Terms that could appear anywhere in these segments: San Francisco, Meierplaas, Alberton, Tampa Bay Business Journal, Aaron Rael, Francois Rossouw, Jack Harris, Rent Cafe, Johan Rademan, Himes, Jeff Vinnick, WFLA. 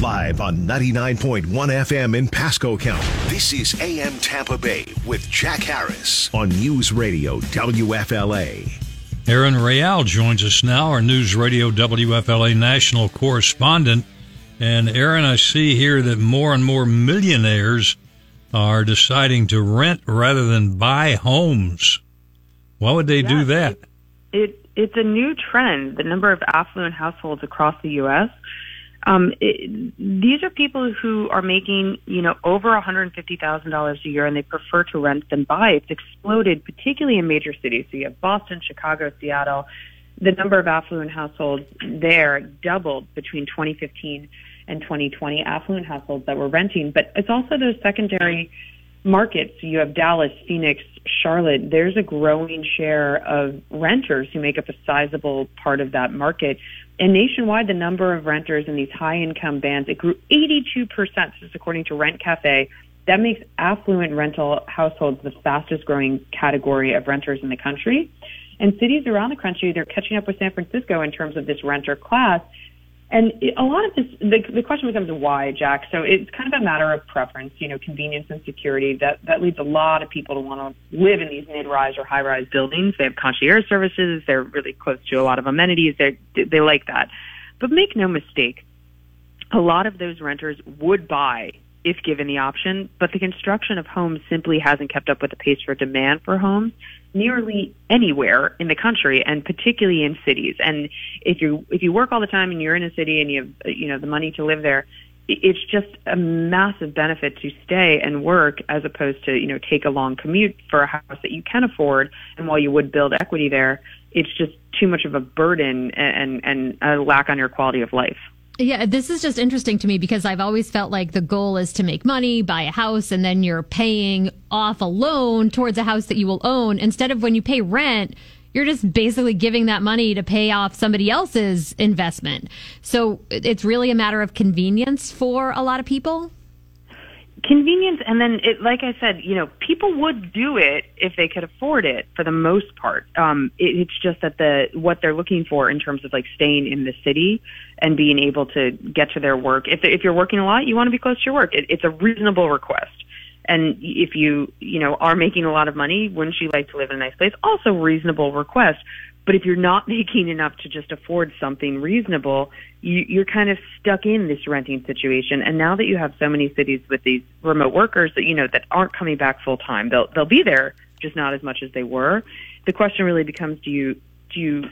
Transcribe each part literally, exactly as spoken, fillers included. Live on ninety-nine point one F M in Pasco County. This is A M Tampa Bay with Jack Harris on News Radio W F L A. Aaron Rael joins us now, our News Radio W F L A national correspondent. And Aaron, I see here that more and more millionaires are deciding to rent rather than buy homes. Why would they yes, do that? It, it It's a new trend. The number of affluent households across the U S Um, it, these are people who are making, you know, over one hundred fifty thousand dollars a year, and they prefer to rent than buy. It's exploded, particularly in major cities. So you have Boston, Chicago, Seattle. The number of affluent households there doubled between twenty fifteen and twenty twenty, affluent households that were renting. But it's also those secondary markets. You have Dallas, Phoenix, Charlotte. There's a growing share of renters who make up a sizable part of that market. And nationwide, the number of renters in these high-income bands, it grew eighty-two percent, this is according to Rent Cafe. That makes affluent rental households the fastest-growing category of renters in the country. And cities around the country, they're catching up with San Francisco in terms of this renter class. And a lot of this, the, the question becomes why, Jack? So it's kind of a matter of preference, you know, convenience and security. That that leads a lot of people to want to live in these mid-rise or high-rise buildings. They have concierge services. They're really close to a lot of amenities. They they like that. But make no mistake, a lot of those renters would buy if given the option, but the construction of homes simply hasn't kept up with the pace for demand for homes nearly anywhere in the country, and particularly in cities. And if you if you work all the time and you're in a city and you have, you know, the money to live there, it's just a massive benefit to stay and work as opposed to, you know, take a long commute for a house that you can afford. And while you would build equity there, it's just too much of a burden and and a lack on your quality of life. Yeah, this is just interesting to me because I've always felt like the goal is to make money, buy a house, and then you're paying off a loan towards a house that you will own. Instead of when you pay rent, you're just basically giving that money to pay off somebody else's investment. So it's really a matter of convenience for a lot of people. Convenience, and then, it, like I said, you know, people would do it if they could afford it for the most part. Um, it, it's just that the what they're looking for in terms of, like, staying in the city and being able to get to their work. If, if you're working a lot, you want to be close to your work. It, it's a reasonable request. And if you, you know, are making a lot of money, wouldn't you like to live in a nice place? Also reasonable request. But if you're not making enough to just afford something reasonable, you, you're kind of stuck in this renting situation. And now that you have so many cities with these remote workers that, you know, that aren't coming back full time, they'll they'll be there, just not as much as they were. The question really becomes, do you do you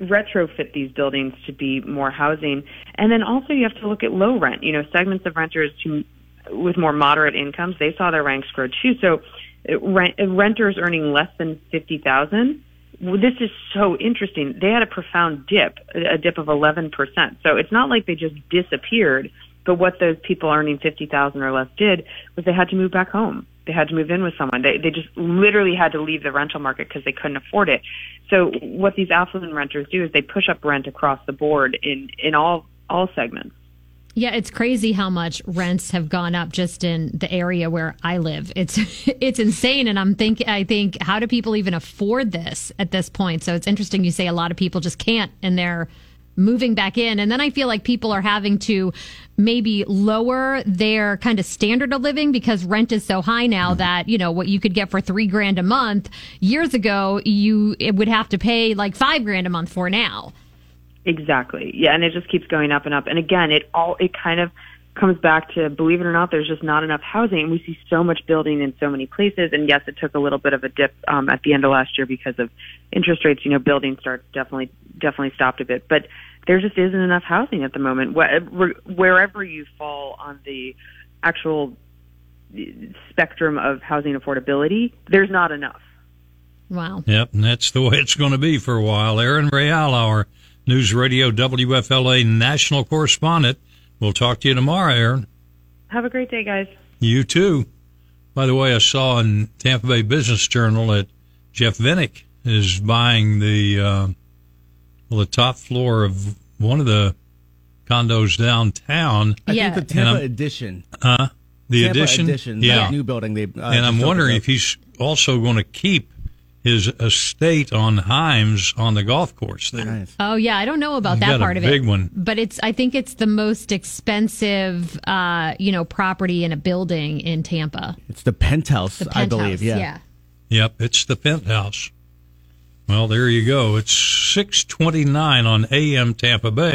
retrofit these buildings to be more housing? And then also you have to look at low rent. You know, segments of renters who, with more moderate incomes, they saw their ranks grow too. So rent, renters earning less than fifty thousand dollars. Well, this is so interesting. They had a profound dip, a dip of eleven percent. So it's not like they just disappeared, but what those people earning fifty thousand dollars or less did was they had to move back home. They had to move in with someone. They they just literally had to leave the rental market because they couldn't afford it. So what these affluent renters do is they push up rent across the board in, in all, all segments. Yeah, it's crazy how much rents have gone up just in the area where I live. It's it's insane, and I'm think I think how do people even afford this at this point? So it's interesting you say a lot of people just can't, and they're moving back in. And then I feel like people are having to maybe lower their kind of standard of living because rent is so high now that, you know, what you could get for three grand a month years ago, you it would have to pay like five grand a month for now. Exactly. Yeah, and it just keeps going up and up. And again, it all it kind of comes back to, believe it or not, there's just not enough housing. And we see so much building in so many places. And yes, it took a little bit of a dip um, at the end of last year because of interest rates. You know, building starts definitely definitely stopped a bit. But there just isn't enough housing at the moment. Wherever you fall on the actual spectrum of housing affordability, there's not enough. Wow. Yep, and that's the way it's going to be for a while. Aaron Rael, our News Radio W F L A national correspondent, We'll talk to you tomorrow, Aaron. Have a great day, guys. You too. By the way, I saw in Tampa Bay Business Journal that Jeff Vinnick is buying the uh, well, the top floor of one of the condos downtown. I yeah. think the Tampa Edition. Huh? The Tampa Edition? Edition, yeah. New building. They, uh, and I'm wondering if he's also going to keep his estate on Himes on the golf course there. Nice. Oh, yeah. I don't know about He's that part of it. Big one. But it's, I think it's the most expensive, uh, you know, property in a building in Tampa. It's the penthouse, the penthouse I believe. Yeah. yeah. Yep. It's the penthouse. Well, there you go. It's six twenty-nine on A M Tampa Bay.